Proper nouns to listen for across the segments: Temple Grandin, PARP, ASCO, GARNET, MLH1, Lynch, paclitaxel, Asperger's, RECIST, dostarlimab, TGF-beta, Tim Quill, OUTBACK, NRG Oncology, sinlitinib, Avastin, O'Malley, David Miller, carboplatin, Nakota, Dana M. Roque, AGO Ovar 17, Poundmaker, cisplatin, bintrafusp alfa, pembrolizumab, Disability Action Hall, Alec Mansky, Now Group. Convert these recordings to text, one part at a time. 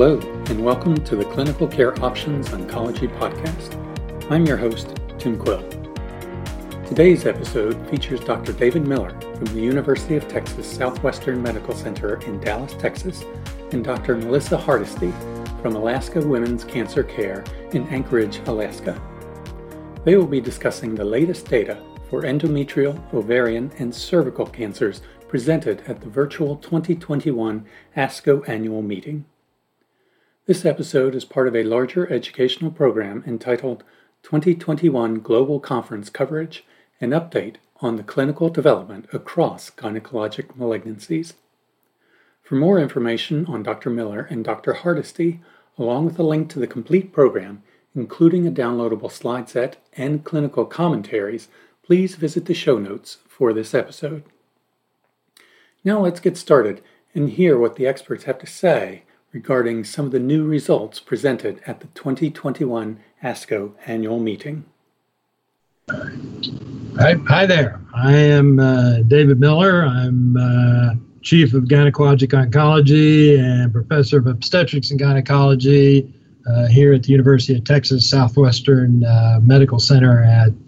Hello, and welcome to the Clinical Care Options Oncology Podcast. I'm your host, Tim Quill. Today's episode features Dr. David Miller from the University of Texas Southwestern Medical Center in Dallas, Texas, and Dr. Melissa Hardesty from Alaska Women's Cancer Care in Anchorage, Alaska. They will be discussing the latest data for endometrial, ovarian, and cervical cancers presented at the virtual 2021 ASCO annual meeting. This episode is part of a larger educational program entitled 2021 Global Conference Coverage, an update on the clinical development across gynecologic malignancies. For more information on Dr. Miller and Dr. Hardesty, along with a link to the complete program, including a downloadable slide set and clinical commentaries, please visit the show notes for this episode. Now let's get started and hear what the experts have to say regarding some of the new results presented at the 2021 ASCO annual meeting. Hi there. I am David Miller. I'm Chief of Gynecologic Oncology and Professor of Obstetrics and Gynecology here at the University of Texas Southwestern Medical Center at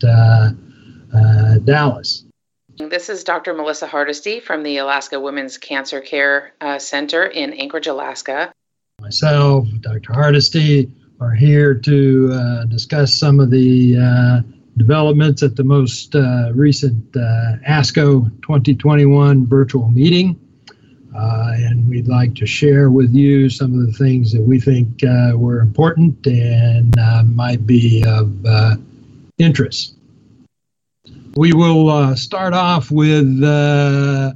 Dallas. This is Dr. Melissa Hardesty from the Alaska Women's Cancer Care Center in Anchorage, Alaska. Myself, Dr. Hardesty, are here to discuss some of the developments at the most recent ASCO 2021 virtual meeting. And we'd like to share with you some of the things that we think were important and might be of interest. We will start off with endometrial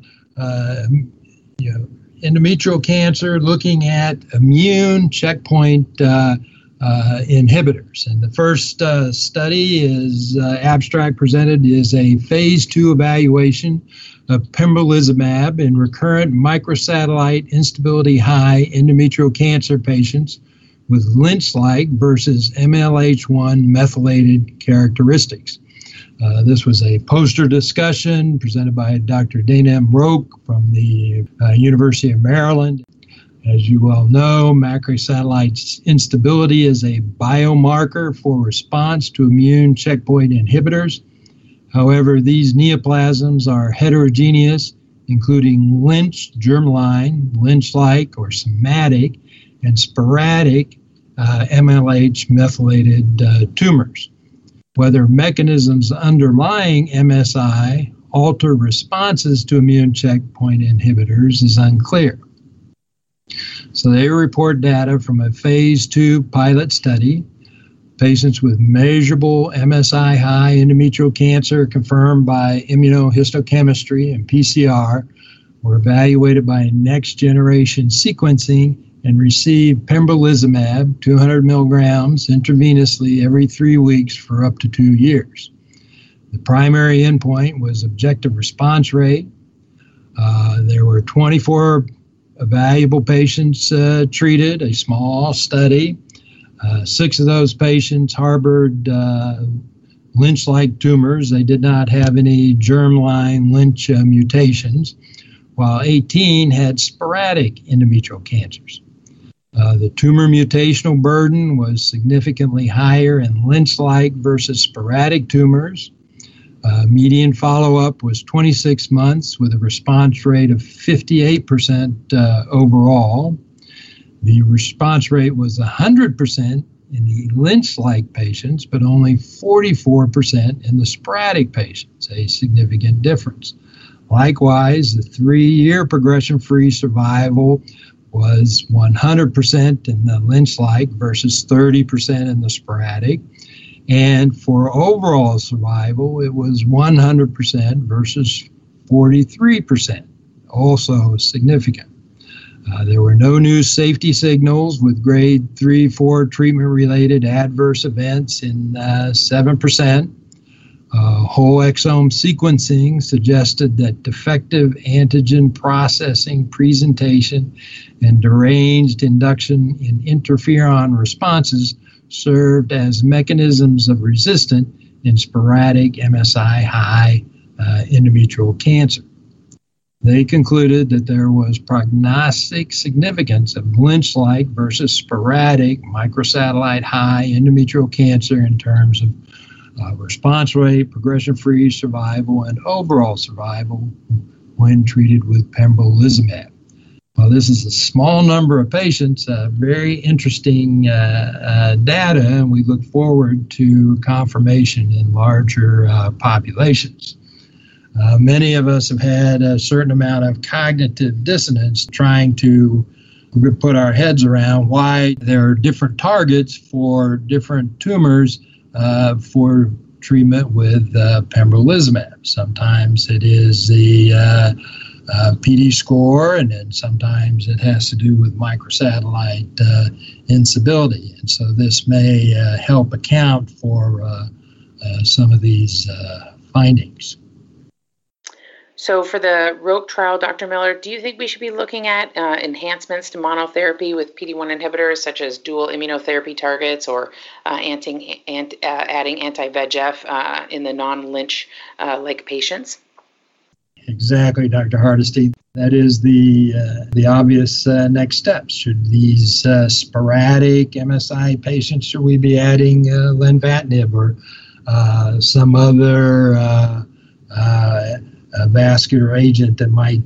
cancer, looking at immune checkpoint inhibitors. And the first study is abstract presented is a phase 2 evaluation of pembrolizumab in recurrent microsatellite instability high endometrial cancer patients with Lynch-like versus MLH1 methylated characteristics. This was a poster discussion presented by Dr. Dana M. Roque from the University of Maryland. As you well know, microsatellite instability is a biomarker for response to immune checkpoint inhibitors. However, these neoplasms are heterogeneous, including Lynch germline, Lynch-like or somatic, and sporadic MLH methylated tumors. Whether mechanisms underlying MSI alter responses to immune checkpoint inhibitors is unclear. So they report data from a phase 2 pilot study. Patients with measurable MSI-high endometrial cancer confirmed by immunohistochemistry and PCR were evaluated by next-generation sequencing and received pembrolizumab 200 milligrams intravenously every 3 weeks for up to 2 years. The primary endpoint was objective response rate. There were 24 evaluable patients treated, a small study. 6 of those patients harbored Lynch-like tumors. They did not have any germline Lynch mutations, while 18 had sporadic endometrial cancers. The tumor mutational burden was significantly higher in Lynch-like versus sporadic tumors. Median follow-up was 26 months with a response rate of 58% overall. The response rate was 100% in the Lynch-like patients, but only 44% in the sporadic patients, a significant difference. Likewise, the 3-year progression-free survival was 100% in the Lynch-like versus 30% in the sporadic. And for overall survival, it was 100% versus 43%, also significant. There were no new safety signals with grade 3-4 treatment-related adverse events in 7%. Whole exome sequencing suggested that defective antigen processing presentation and deranged induction in interferon responses served as mechanisms of resistance in sporadic MSI-high endometrial cancer. They concluded that there was prognostic significance of Lynch-like versus sporadic microsatellite high endometrial cancer in terms of response rate, progression-free survival, and overall survival when treated with pembrolizumab. Well, this is a small number of patients, very interesting data, and we look forward to confirmation in larger populations. Many of us have had a certain amount of cognitive dissonance trying to put our heads around why there are different targets for different tumors for treatment with pembrolizumab. Sometimes it is the PD score, and then sometimes it has to do with microsatellite instability. And so this may help account for some of these findings. So for the Roque trial, Dr. Miller, do you think we should be looking at enhancements to monotherapy with PD-1 inhibitors, such as dual immunotherapy targets or adding anti-VEGF in the non-Lynch-like patients? Exactly, Dr. Hardesty. That is the obvious next steps. Should these sporadic MSI patients, should we be adding lenvatinib or some other a vascular agent that might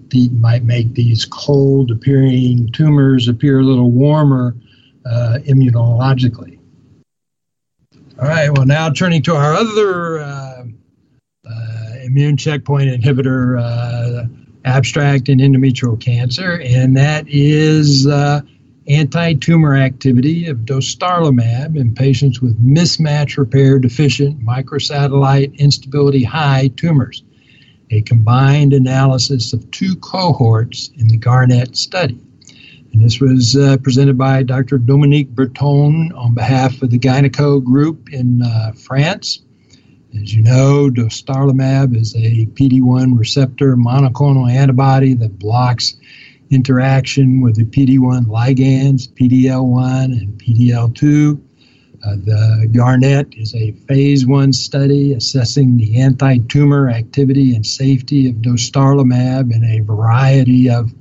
make these cold-appearing tumors appear a little warmer immunologically. All right, well, now turning to our other immune checkpoint inhibitor abstract in endometrial cancer, and that is anti-tumor activity of dostarlimab in patients with mismatch repair deficient microsatellite instability high tumors. A combined analysis of two cohorts in the GARNET study. And this was presented by Dr. Dominique Berton on behalf of the Gyneco group in France. As you know, dostarlimab is a PD-1 receptor monoclonal antibody that blocks interaction with the PD-1 ligands, PD-L1 and PD-L2. The GARNET is a phase 1 study assessing the anti-tumor activity and safety of dostarlimab in a variety of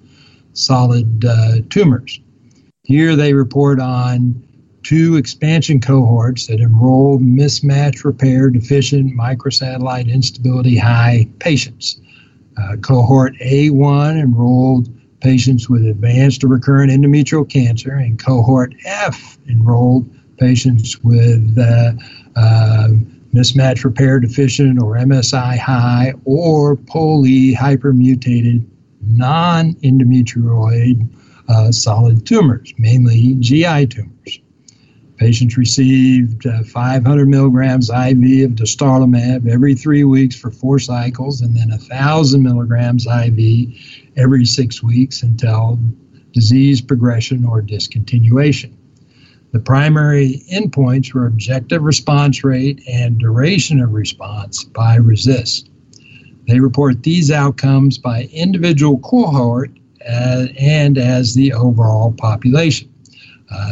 solid tumors. Here they report on two expansion cohorts that enroll mismatch repair deficient microsatellite instability high patients. Cohort A1 enrolled patients with advanced or recurrent endometrial cancer, and cohort F enrolled patients with mismatch repair deficient or MSI high or poly hypermutated non-endometrioid solid tumors, mainly GI tumors. Patients received 500 milligrams IV of dostarlimab every 3 weeks for 4 cycles and then 1,000 milligrams IV every 6 weeks until disease progression or discontinuation. The primary endpoints were objective response rate and duration of response by RECIST. They report these outcomes by individual cohort and as the overall population.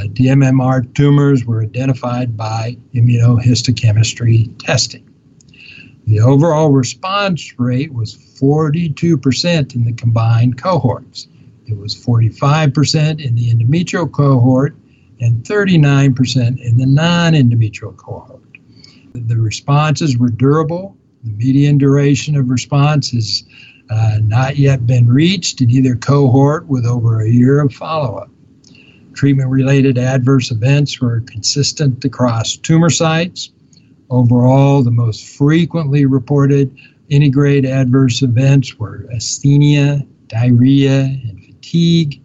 DMMR tumors were identified by immunohistochemistry testing. The overall response rate was 42% in the combined cohorts. It was 45% in the endometrial cohort and 39% in the non-endometrial cohort. The responses were durable. The median duration of response has not yet been reached in either cohort with over a year of follow-up. Treatment-related adverse events were consistent across tumor sites. Overall, the most frequently reported any-grade adverse events were asthenia, diarrhea, and fatigue.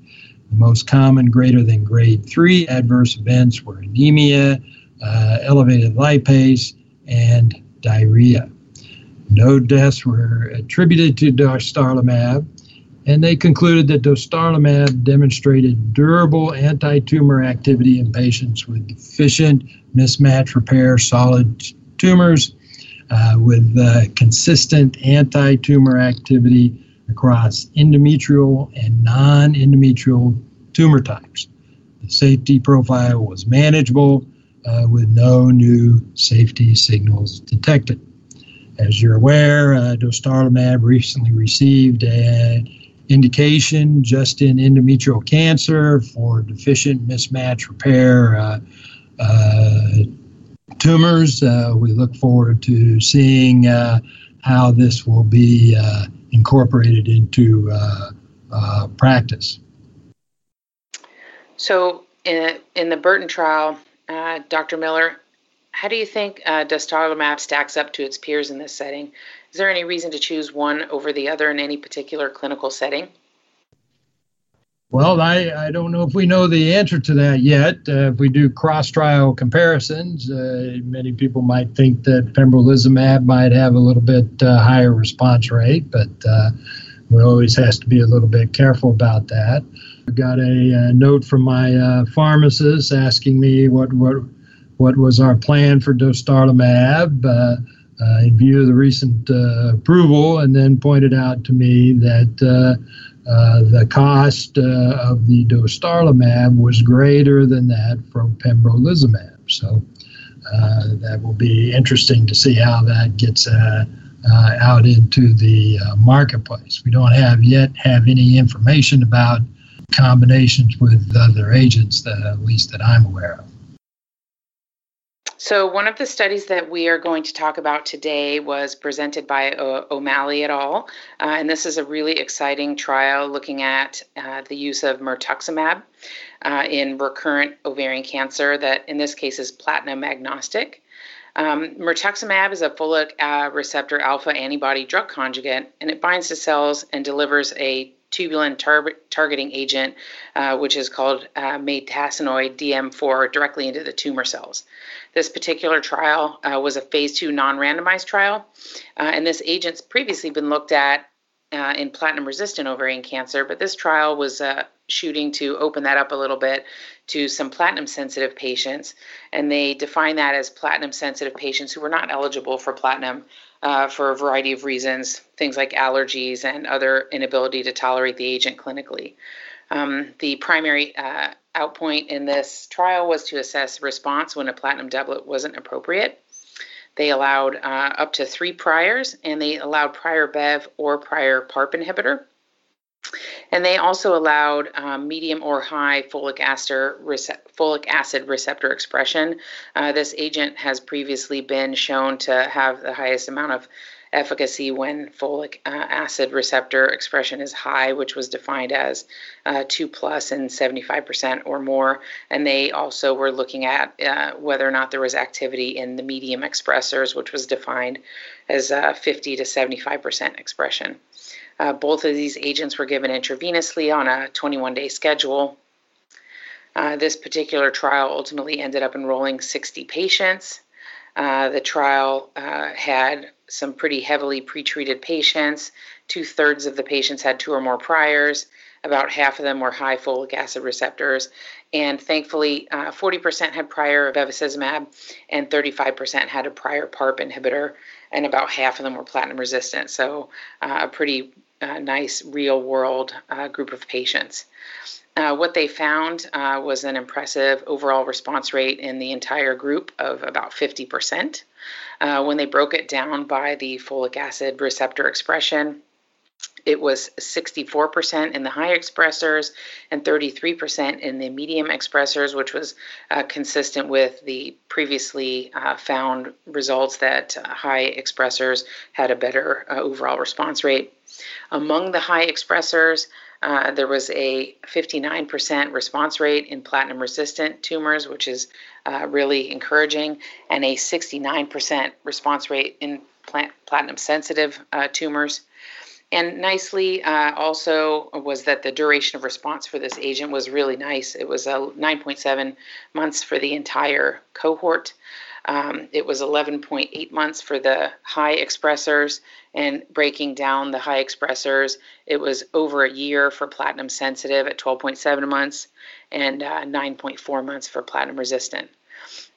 The most common greater than grade 3 adverse events were anemia, elevated lipase, and diarrhea. No deaths were attributed to dostarlimab, and they concluded that dostarlimab demonstrated durable anti-tumor activity in patients with deficient mismatch repair solid tumors with consistent anti-tumor activity across endometrial and non-endometrial tumor types. The safety profile was manageable with no new safety signals detected. As you're aware, dostarlimab recently received indication just in endometrial cancer for deficient mismatch repair tumors. We look forward to seeing how this will be incorporated into practice. So in the Berton trial, Dr. Miller, how do you think dostarlimab stacks up to its peers in this setting? Is there any reason to choose one over the other in any particular clinical setting? Well, I don't know if we know the answer to that yet. If we do cross-trial comparisons, many people might think that pembrolizumab might have a little bit higher response rate, but we always has to be a little bit careful about that. I got a note from my pharmacist asking me what was our plan for dostarlimab in view of the recent approval, and then pointed out to me that the cost of the dostarlimab was greater than that from pembrolizumab. So that will be interesting to see how that gets out into the marketplace. We don't yet have any information about combinations with other agents, at least that I'm aware of. So one of the studies that we are going to talk about today was presented by O'Malley et al. And this is a really exciting trial looking at the use of mirtuximab in recurrent ovarian cancer that in this case is platinum agnostic. Mirtuximab is a folate receptor alpha antibody drug conjugate, and it binds to cells and delivers a tubulin targeting agent, which is called metacinoid DM4, directly into the tumor cells. This particular trial was a phase 2 non-randomized trial, and this agent's previously been looked at in platinum-resistant ovarian cancer, but this trial was shooting to open that up a little bit to some platinum-sensitive patients, and they define that as platinum-sensitive patients who were not eligible for platinum for a variety of reasons, things like allergies and other inability to tolerate the agent clinically. The primary outpoint in this trial was to assess response when a platinum doublet wasn't appropriate. They allowed up to 3 priors, and they allowed prior Bev or prior PARP inhibitor. And they also allowed medium or high folic acid receptor expression. This agent has previously been shown to have the highest amount of efficacy when folic acid receptor expression is high, which was defined as 2+ and 75% or more. And they also were looking at whether or not there was activity in the medium expressors, which was defined as 50 to 75% expression. Both of these agents were given intravenously on a 21-day schedule. This particular trial ultimately ended up enrolling 60 patients. The trial had some pretty heavily pretreated patients. 2/3 of the patients had 2 or more priors. About half of them were high folic acid receptors. And thankfully, 40% had prior bevacizumab, and 35% had a prior PARP inhibitor, and about half of them were platinum resistant. So a pretty nice real-world group of patients. What they found was an impressive overall response rate in the entire group of about 50%. When they broke it down by the folic acid receptor expression, it was 64% in the high expressors and 33% in the medium expressors, which was consistent with the previously found results that high expressors had a better overall response rate. Among the high expressors, there was a 59% response rate in platinum-resistant tumors, which is really encouraging, and a 69% response rate in platinum-sensitive tumors. And nicely also was that the duration of response for this agent was really nice. It was 9.7 months for the entire cohort. It was 11.8 months for the high expressors, and breaking down the high expressors, it was over a year for platinum sensitive at 12.7 months and 9.4 months for platinum resistant.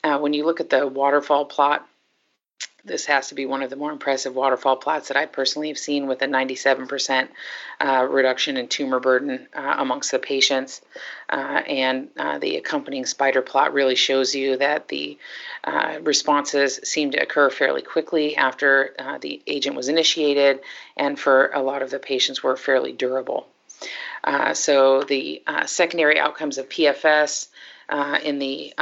When you look at the waterfall plot, this has to be one of the more impressive waterfall plots that I personally have seen, with a 97% reduction in tumor burden amongst the patients. And the accompanying spider plot really shows you that the responses seem to occur fairly quickly after the agent was initiated, and for a lot of the patients were fairly durable. So the secondary outcomes of PFS in the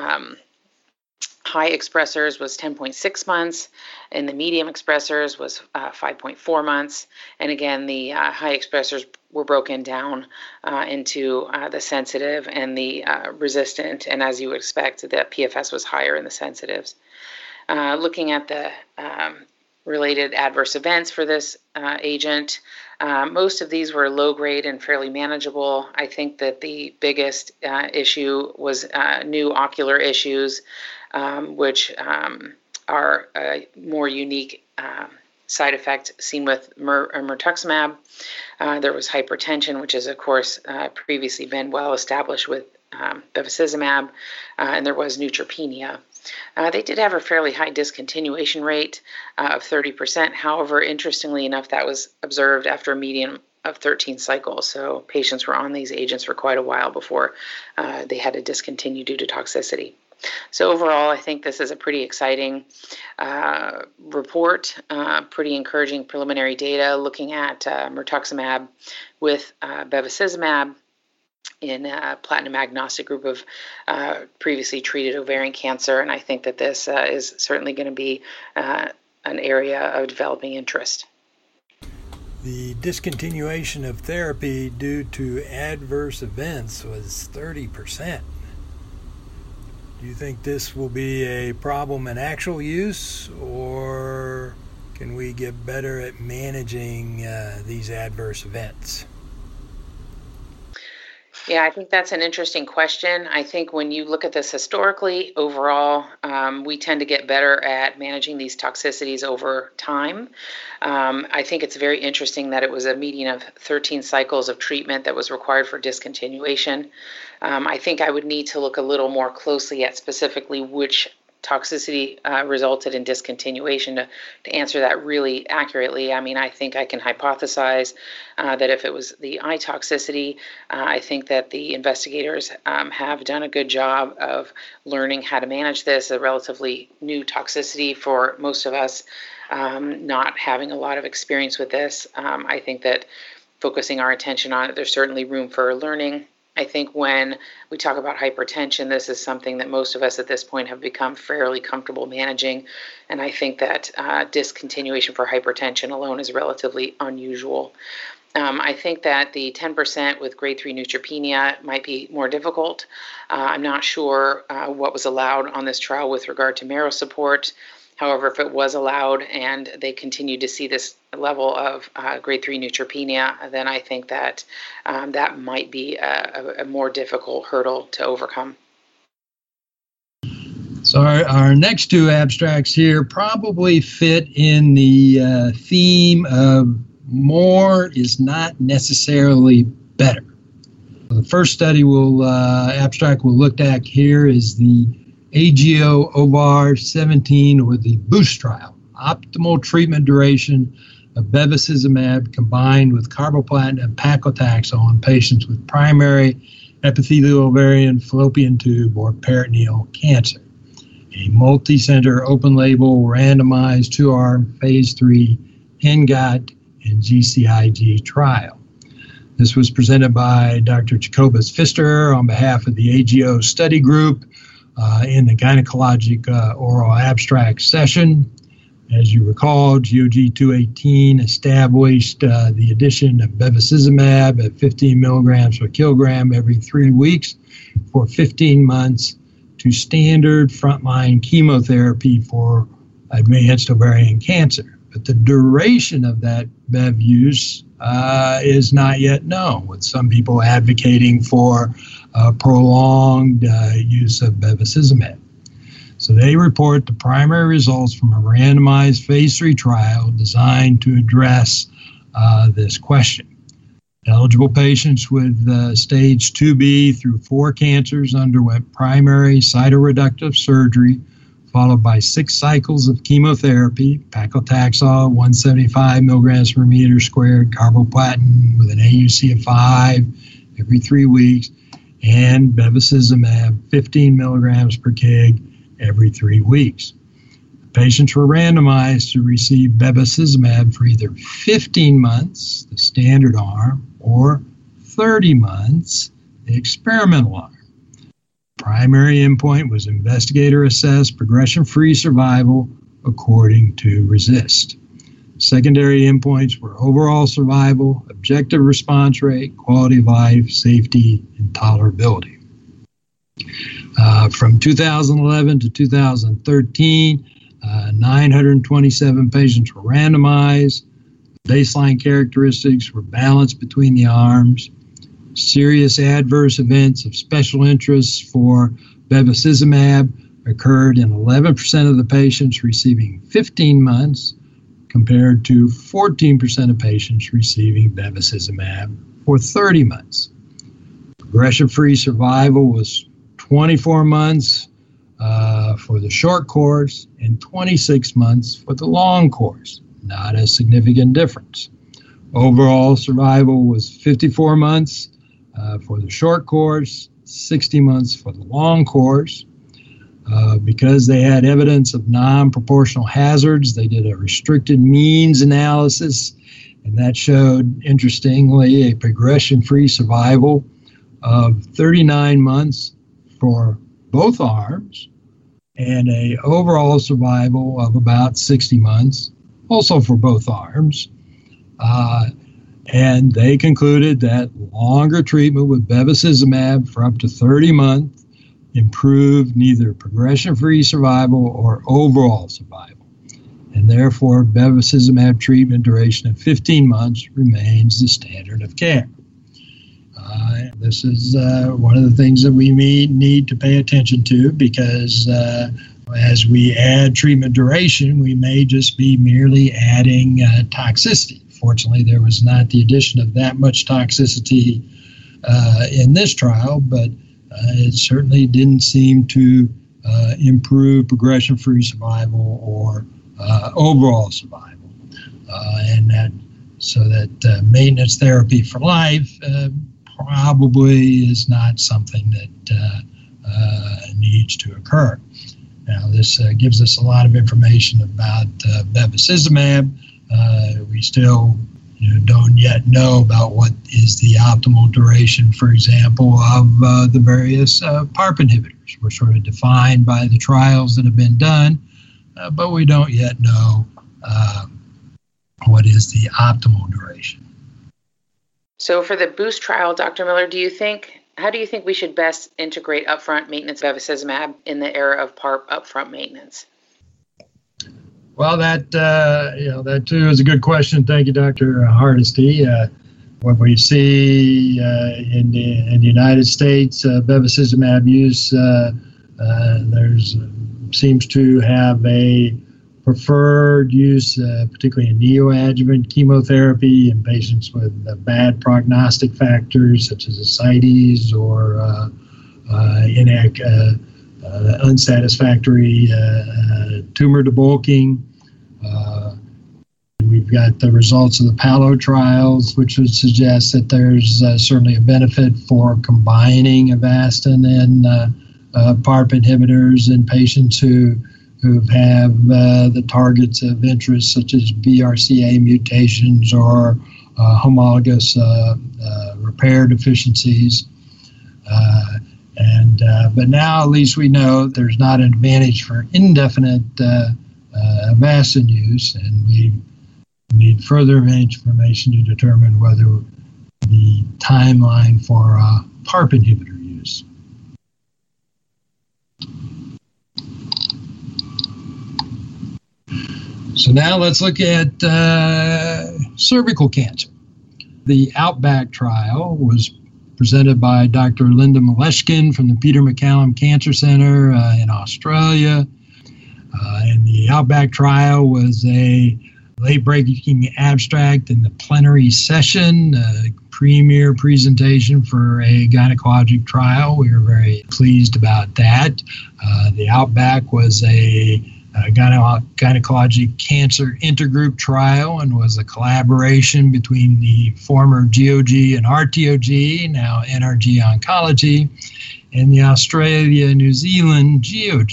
high expressors was 10.6 months, and the medium expressors was 5.4 months. And again, the high expressors were broken down into the sensitive and the resistant. And as you would expect, the PFS was higher in the sensitives. Looking at the related adverse events for this agent, most of these were low-grade and fairly manageable. I think that the biggest issue was new ocular issues, which are a more unique side effect seen with mirtuximab. There was hypertension, which has, of course, previously been well established with bevacizumab, and there was neutropenia. They did have a fairly high discontinuation rate of 30%. However, interestingly enough, that was observed after a median of 13 cycles. So patients were on these agents for quite a while before they had to discontinue due to toxicity. So overall, I think this is a pretty exciting report, pretty encouraging preliminary data looking at mirtuximab with bevacizumab in a platinum-agnostic group of previously treated ovarian cancer, and I think that this is certainly going to be an area of developing interest. The discontinuation of therapy due to adverse events was 30%. Do you think this will be a problem in actual use, or can we get better at managing these adverse events? Yeah, I think that's an interesting question. I think when you look at this historically, overall, we tend to get better at managing these toxicities over time. I think it's very interesting that it was a median of 13 cycles of treatment that was required for discontinuation. I think I would need to look a little more closely at specifically which toxicity resulted in discontinuation to answer that really accurately. I mean, I think I can hypothesize that if it was the eye toxicity, I think that the investigators have done a good job of learning how to manage this, a relatively new toxicity for most of us, not having a lot of experience with this. I think that focusing our attention on it, there's certainly room for learning. I think when we talk about hypertension, this is something that most of us at this point have become fairly comfortable managing, and I think that discontinuation for hypertension alone is relatively unusual. I think that the 10% with grade 3 neutropenia might be more difficult. I'm not sure what was allowed on this trial with regard to marrow support. However, if it was allowed and they continue to see this level of grade 3 neutropenia, then I think that that might be a more difficult hurdle to overcome. So our next two abstracts here probably fit in the theme of more is not necessarily better. The first study abstract we'll look at here is the AGO Ovar 17, or the BOOST trial, optimal treatment duration of bevacizumab combined with carboplatin and paclitaxel on patients with primary epithelial ovarian, fallopian tube, or peritoneal cancer. A multi-center, open-label, randomized, two-arm, phase 3 ENGOT and GCIG trial. This was presented by Dr. Jacobus Fister on behalf of the AGO study group. In the gynecologic oral abstract session. As you recall, GOG 218 established the addition of bevacizumab at 15 milligrams per kilogram every 3 weeks for 15 months to standard frontline chemotherapy for advanced ovarian cancer. But the duration of that bev use is not yet known, with some people advocating for prolonged use of bevacizumab. So they report the primary results from a randomized phase 3 trial designed to address this question. Eligible patients with stage 2B through 4 cancers underwent primary cytoreductive surgery, followed by 6 cycles of chemotherapy, paclitaxel, 175 milligrams per meter squared, carboplatin with an AUC of 5 every 3 weeks, and bevacizumab, 15 milligrams per kg every 3 weeks. The patients were randomized to receive bevacizumab for either 15 months, the standard arm, or 30 months, the experimental arm. Primary endpoint was investigator-assessed progression-free survival according to RECIST. Secondary endpoints were overall survival, objective response rate, quality of life, safety, and tolerability. From 2011 to 2013, 927 patients were randomized. Baseline characteristics were balanced between the arms. Serious adverse events of special interest for bevacizumab occurred in 11% of the patients receiving 15 months compared to 14% of patients receiving bevacizumab for 30 months. Progression-free survival was 24 months for the short course and 26 months for the long course. Not a significant difference. Overall survival was 54 months for the short course, 60 months for the long course. Because they had evidence of non-proportional hazards, they did a restricted means analysis, and that showed, interestingly, a progression-free survival of 39 months for both arms and an overall survival of about 60 months, also for both arms. And they concluded that longer treatment with bevacizumab for up to 30 months improved neither progression-free survival or overall survival. And therefore, bevacizumab treatment duration of 15 months remains the standard of care. This is one of the things that we need to pay attention to because as we add treatment duration, we may just be merely adding toxicity. Fortunately, there was not the addition of that much toxicity in this trial, but it certainly didn't seem to improve progression-free survival or overall survival. So that maintenance therapy for life probably is not something that needs to occur. Now, this gives us a lot of information about bevacizumab. We still don't yet know about what is the optimal duration, for example, of the various PARP inhibitors. We're sort of defined by the trials that have been done, but we don't yet know what is the optimal duration. So for the BOOST trial, Dr. Miller, how do you think we should best integrate upfront maintenance bevacizumab in the era of PARP upfront maintenance? Well, that too is a good question. Thank you, Dr. Hardesty. What we see in the United States, bevacizumab use seems to have a preferred use, particularly in neoadjuvant chemotherapy in patients with bad prognostic factors such as ascites or unsatisfactory tumor debulking. We've got the results of the PALO trials, which would suggest that there's certainly a benefit for combining Avastin and PARP inhibitors in patients who have the targets of interest, such as BRCA mutations or homologous repair deficiencies. But now at least we know there's not an advantage for indefinite Avastin use, and we need further information to determine whether the timeline for PARP inhibitor use. So now let's look at cervical cancer. The OUTBACK trial was presented by Dr. Linda Maleshkin from the Peter McCallum Cancer Center in Australia. And the OUTBACK trial was a late-breaking abstract in the plenary session, a premier presentation for a gynecologic trial. We were very pleased about that. The OUTBACK was a gynecologic cancer intergroup trial and was a collaboration between the former GOG and RTOG, now NRG Oncology, and the Australia-New Zealand GOG.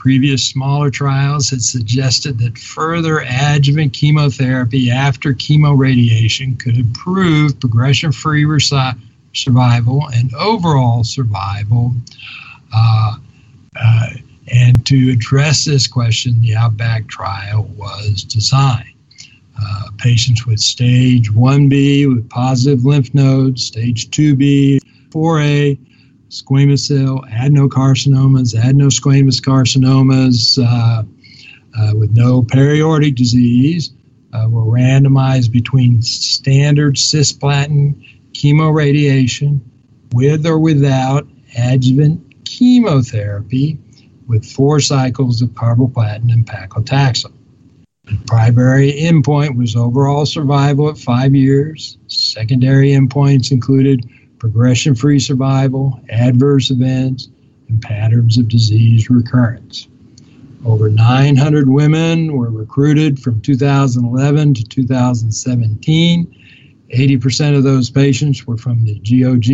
Previous smaller trials had suggested that further adjuvant chemotherapy after chemoradiation could improve progression-free survival and overall survival. And to address this question, the OUTBACK trial was designed. Patients with stage 1B with positive lymph nodes, stage 2B, 4A, squamous cell adenocarcinomas, adenosquamous carcinomas with no periaortic disease were randomized between standard cisplatin chemoradiation with or without adjuvant chemotherapy with 4 cycles of carboplatin and paclitaxel. The primary endpoint was overall survival at 5 years. Secondary endpoints included progression-free survival, adverse events, and patterns of disease recurrence. Over 900 women were recruited from 2011 to 2017. 80% of those patients were from the GOG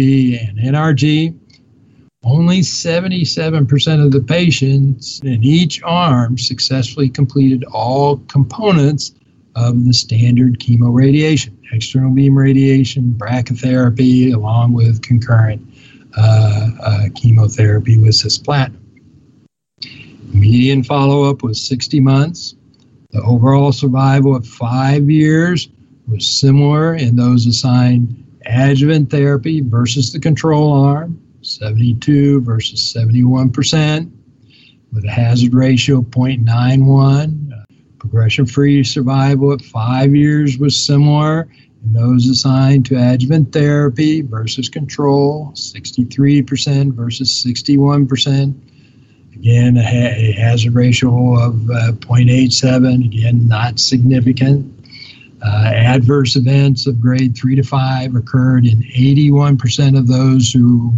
and NRG. Only 77% of the patients in each arm successfully completed all components of the standard chemoradiation. External beam radiation, brachytherapy, along with concurrent chemotherapy with cisplatin. Median follow-up was 60 months. The overall survival at 5 years was similar in those assigned adjuvant therapy versus the control arm, 72 versus 71%, with a hazard ratio of 0.91. Progression-free survival at 5 years was similar in those assigned to adjuvant therapy versus control, 63% versus 61%. Again, a hazard ratio of 0.87, again, not significant. Adverse events of grade 3 to 5 occurred in 81% of those who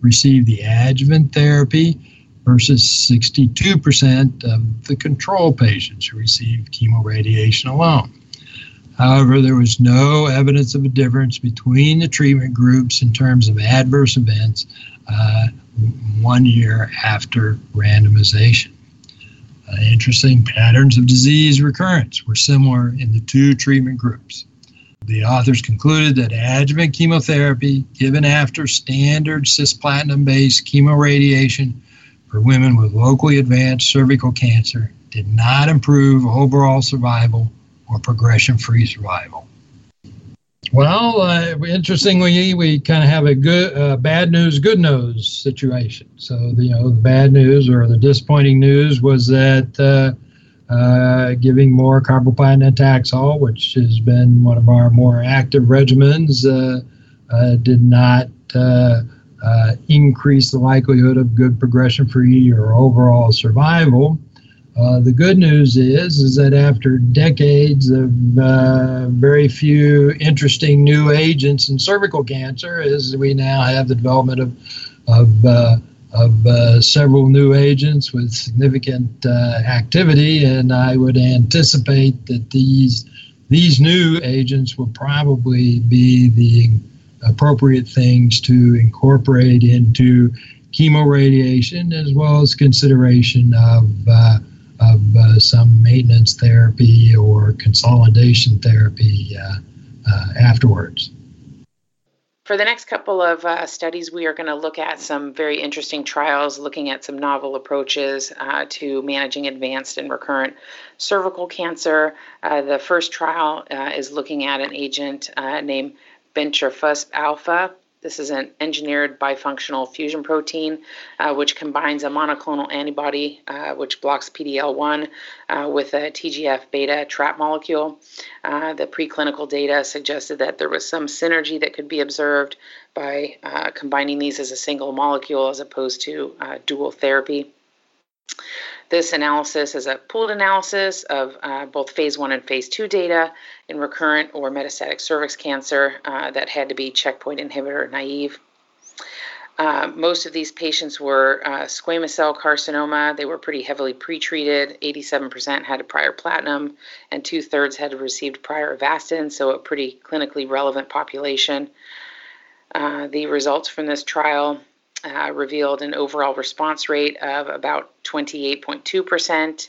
received the adjuvant therapy versus 62% of the control patients who received chemoradiation alone. However, there was no evidence of a difference between the treatment groups in terms of adverse events 1 year after randomization. Interesting patterns of disease recurrence were similar in the two treatment groups. The authors concluded that adjuvant chemotherapy given after standard cisplatin-based chemoradiation for women with locally advanced cervical cancer did not improve overall survival or progression-free survival. Well, interestingly, we kind of have a good bad news, good news situation. So, the bad news or the disappointing news was that giving more carboplatin and taxol, which has been one of our more active regimens, did not increase the likelihood of good progression-free or overall survival. The good news is that after decades of very few interesting new agents in cervical cancer, is we now have the development of several new agents with significant activity, and I would anticipate that these new agents will probably be the appropriate things to incorporate into chemoradiation, as well as consideration of some maintenance therapy or consolidation therapy afterwards. For the next couple of studies, we are going to look at some very interesting trials, looking at some novel approaches to managing advanced and recurrent cervical cancer. The first trial is looking at an agent named bintrafusp alfa. This is an engineered bifunctional fusion protein, which combines a monoclonal antibody, which blocks PD-L1, with a TGF-beta trap molecule. The preclinical data suggested that there was some synergy that could be observed by combining these as a single molecule as opposed to dual therapy. This analysis is a pooled analysis of both phase 1 and phase 2 data in recurrent or metastatic cervix cancer that had to be checkpoint inhibitor naive. Most of these patients were squamous cell carcinoma. They were pretty heavily pretreated. 87% had a prior platinum, and 2/3 had received prior Avastin, so a pretty clinically relevant population. The results from this trial revealed an overall response rate of about 28.2%.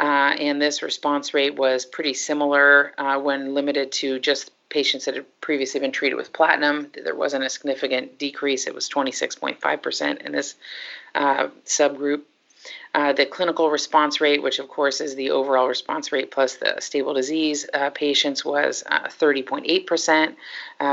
And this response rate was pretty similar when limited to just patients that had previously been treated with platinum. There wasn't a significant decrease. It was 26.5% in this subgroup. The clinical response rate, which of course is the overall response rate plus the stable disease patients, was 30.8%,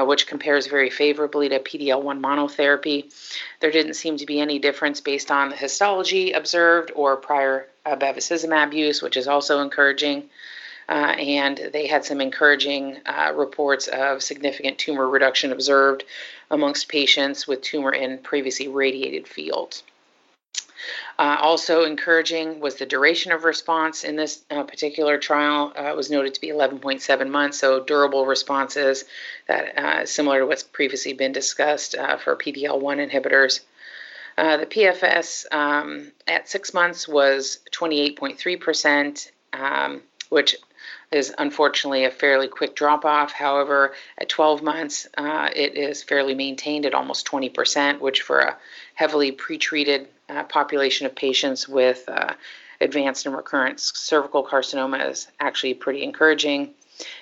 which compares very favorably to PD-L1 monotherapy. There didn't seem to be any difference based on the histology observed or prior bevacizumab use, which is also encouraging. And they had some encouraging reports of significant tumor reduction observed amongst patients with tumor in previously radiated fields. Also encouraging was the duration of response in this particular trial was noted to be 11.7 months, so durable responses that similar to what's previously been discussed for PD-L1 inhibitors. The PFS at 6 months was 28.3%, which is unfortunately a fairly quick drop-off. However, at 12 months, it is fairly maintained at almost 20%, which for a heavily pretreated population of patients with advanced and recurrent cervical carcinoma is actually pretty encouraging.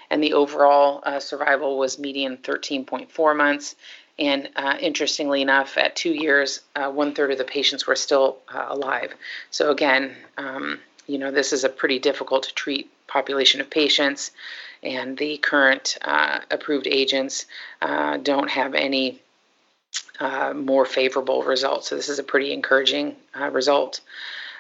And the overall survival was median 13.4 months. And interestingly enough, at 2 years, 1/3 of the patients were still alive. So again, this is a pretty difficult to treat population of patients, and the current approved agents don't have any more favorable results. So this is a pretty encouraging result.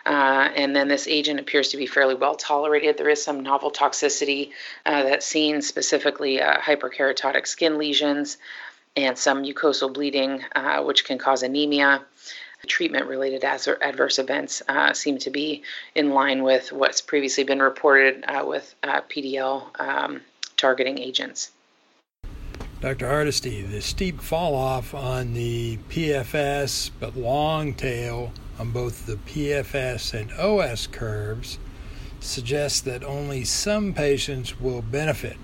And then this agent appears to be fairly well tolerated. There is some novel toxicity that's seen, specifically hyperkeratotic skin lesions and some mucosal bleeding, which can cause anemia. Treatment-related adverse events seem to be in line with what's previously been reported with PD-L targeting agents. Dr. Hardesty, the steep fall-off on the PFS but long tail on both the PFS and OS curves suggests that only some patients will benefit,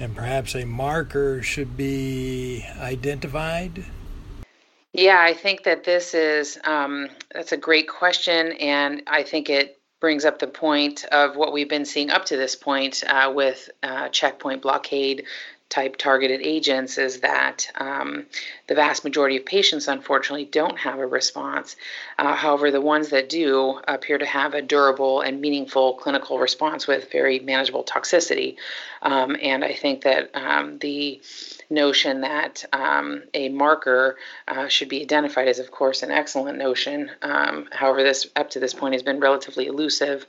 and perhaps a marker should be identified? Yeah, I think that this is, that's a great question, and I think it brings up the point of what we've been seeing up to this point with checkpoint blockade type targeted agents, is that the vast majority of patients, unfortunately, don't have a response. However, the ones that do appear to have a durable and meaningful clinical response with very manageable toxicity. And I think that the notion that a marker should be identified is, of course, an excellent notion. However, this up to this point has been relatively elusive.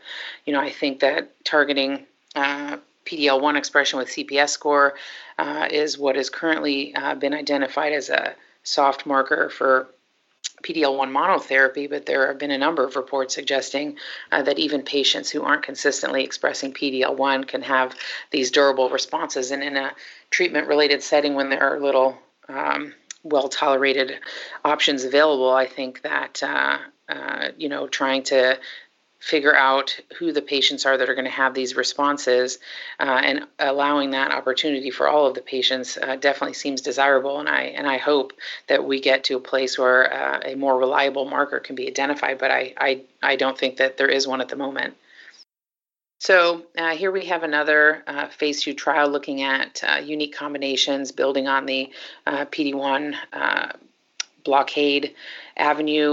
I think that targeting PD-L1 expression with CPS score is what has currently been identified as a soft marker for PD-L1 monotherapy, but there have been a number of reports suggesting that even patients who aren't consistently expressing PD-L1 can have these durable responses. And in a treatment-related setting, when there are little well-tolerated options available, I think that, trying to figure out who the patients are that are going to have these responses and allowing that opportunity for all of the patients definitely seems desirable. And I hope that we get to a place where a more reliable marker can be identified, but I don't think that there is one at the moment. So here we have another phase 2 trial looking at unique combinations building on the PD-1 blockade avenue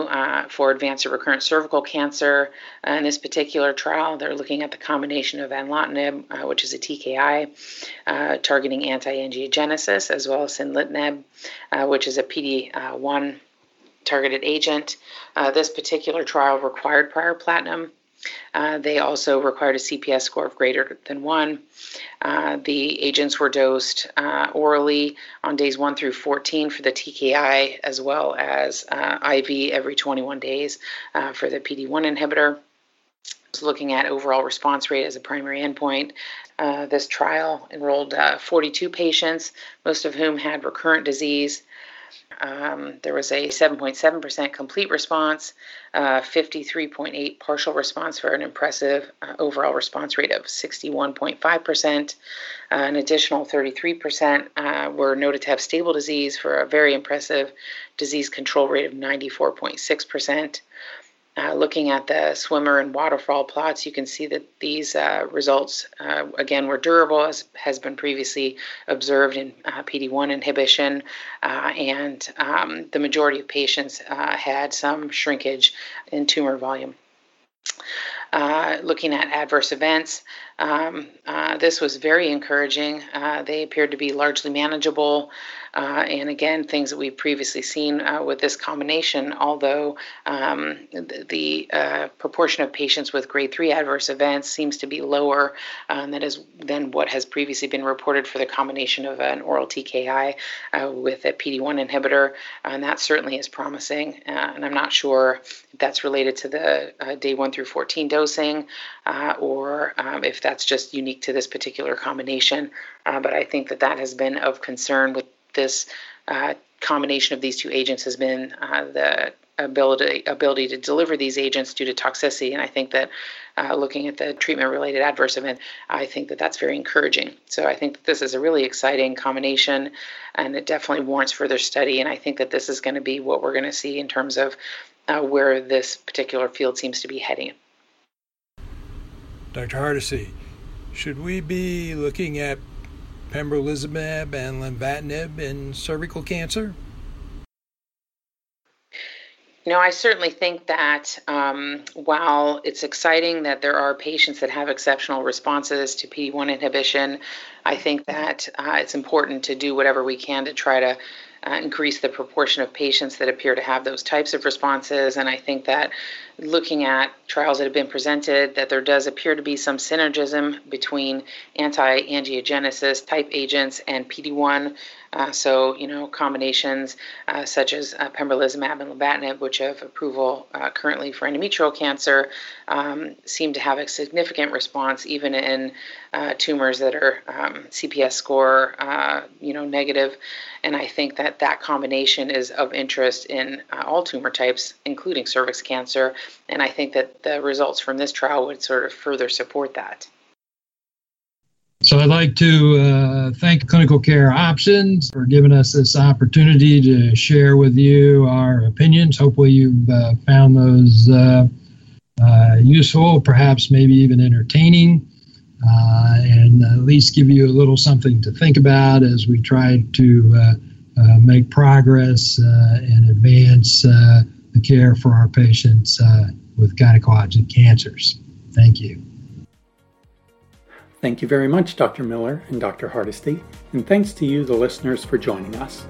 for advanced or recurrent cervical cancer. In this particular trial, they're looking at the combination of enlotinib, which is a TKI, targeting anti-angiogenesis, as well as sinlitinib, which is a PD-1 targeted agent. This particular trial required prior platinum. They also required a CPS score of greater than 1. The agents were dosed orally on days 1 through 14 for the TKI, as well as IV every 21 days for the PD-1 inhibitor. Looking at overall response rate as a primary endpoint, this trial enrolled 42 patients, most of whom had recurrent disease. There was a 7.7% complete response, 53.8% partial response for an impressive overall response rate of 61.5%. An additional 33% were noted to have stable disease for a very impressive disease control rate of 94.6%. Looking at the swimmer and waterfall plots, you can see that these results, again, were durable, as has been previously observed in PD-1 inhibition, and the majority of patients had some shrinkage in tumor volume. Looking at adverse events, this was very encouraging. They appeared to be largely manageable. And again, things that we've previously seen with this combination, although the proportion of patients with grade 3 adverse events seems to be lower than what has previously been reported for the combination of an oral TKI with a PD-1 inhibitor. And that certainly is promising. And I'm not sure if that's related to the day 1 through 14 dosing or if that's just unique to this particular combination. But I think that that has been of concern with this combination of these two agents has been the ability to deliver these agents due to toxicity. And I think that looking at the treatment-related adverse event, I think that that's very encouraging. So I think that this is a really exciting combination, and it definitely warrants further study. And I think that this is going to be what we're going to see in terms of where this particular field seems to be heading. Dr. Hardesty, should we be looking at pembrolizumab and lenvatinib in cervical cancer? No, I certainly think that while it's exciting that there are patients that have exceptional responses to PD-1 inhibition, I think that it's important to do whatever we can to try to increase the proportion of patients that appear to have those types of responses. And I think that looking at trials that have been presented, that there does appear to be some synergism between anti-angiogenesis type agents and PD-1. So, combinations such as pembrolizumab and lenvatinib, which have approval currently for endometrial cancer, seem to have a significant response even in tumors that are CPS score, negative. And I think that that combination is of interest in all tumor types, including cervix cancer. And I think that the results from this trial would sort of further support that. So I'd like to thank Clinical Care Options for giving us this opportunity to share with you our opinions. Hopefully you've found those useful, perhaps maybe even entertaining, and at least give you a little something to think about as we try to make progress and advance the care for our patients with gynecologic cancers. Thank you. Thank you very much, Dr. Miller and Dr. Hardesty, and thanks to you, the listeners, for joining us.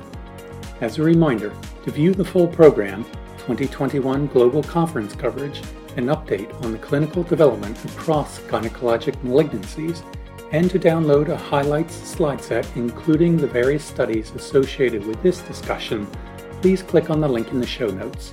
As a reminder, to view the full program, 2021 global conference coverage, an update on the clinical development across gynecologic malignancies, and to download a highlights slide set including the various studies associated with this discussion, please click on the link in the show notes.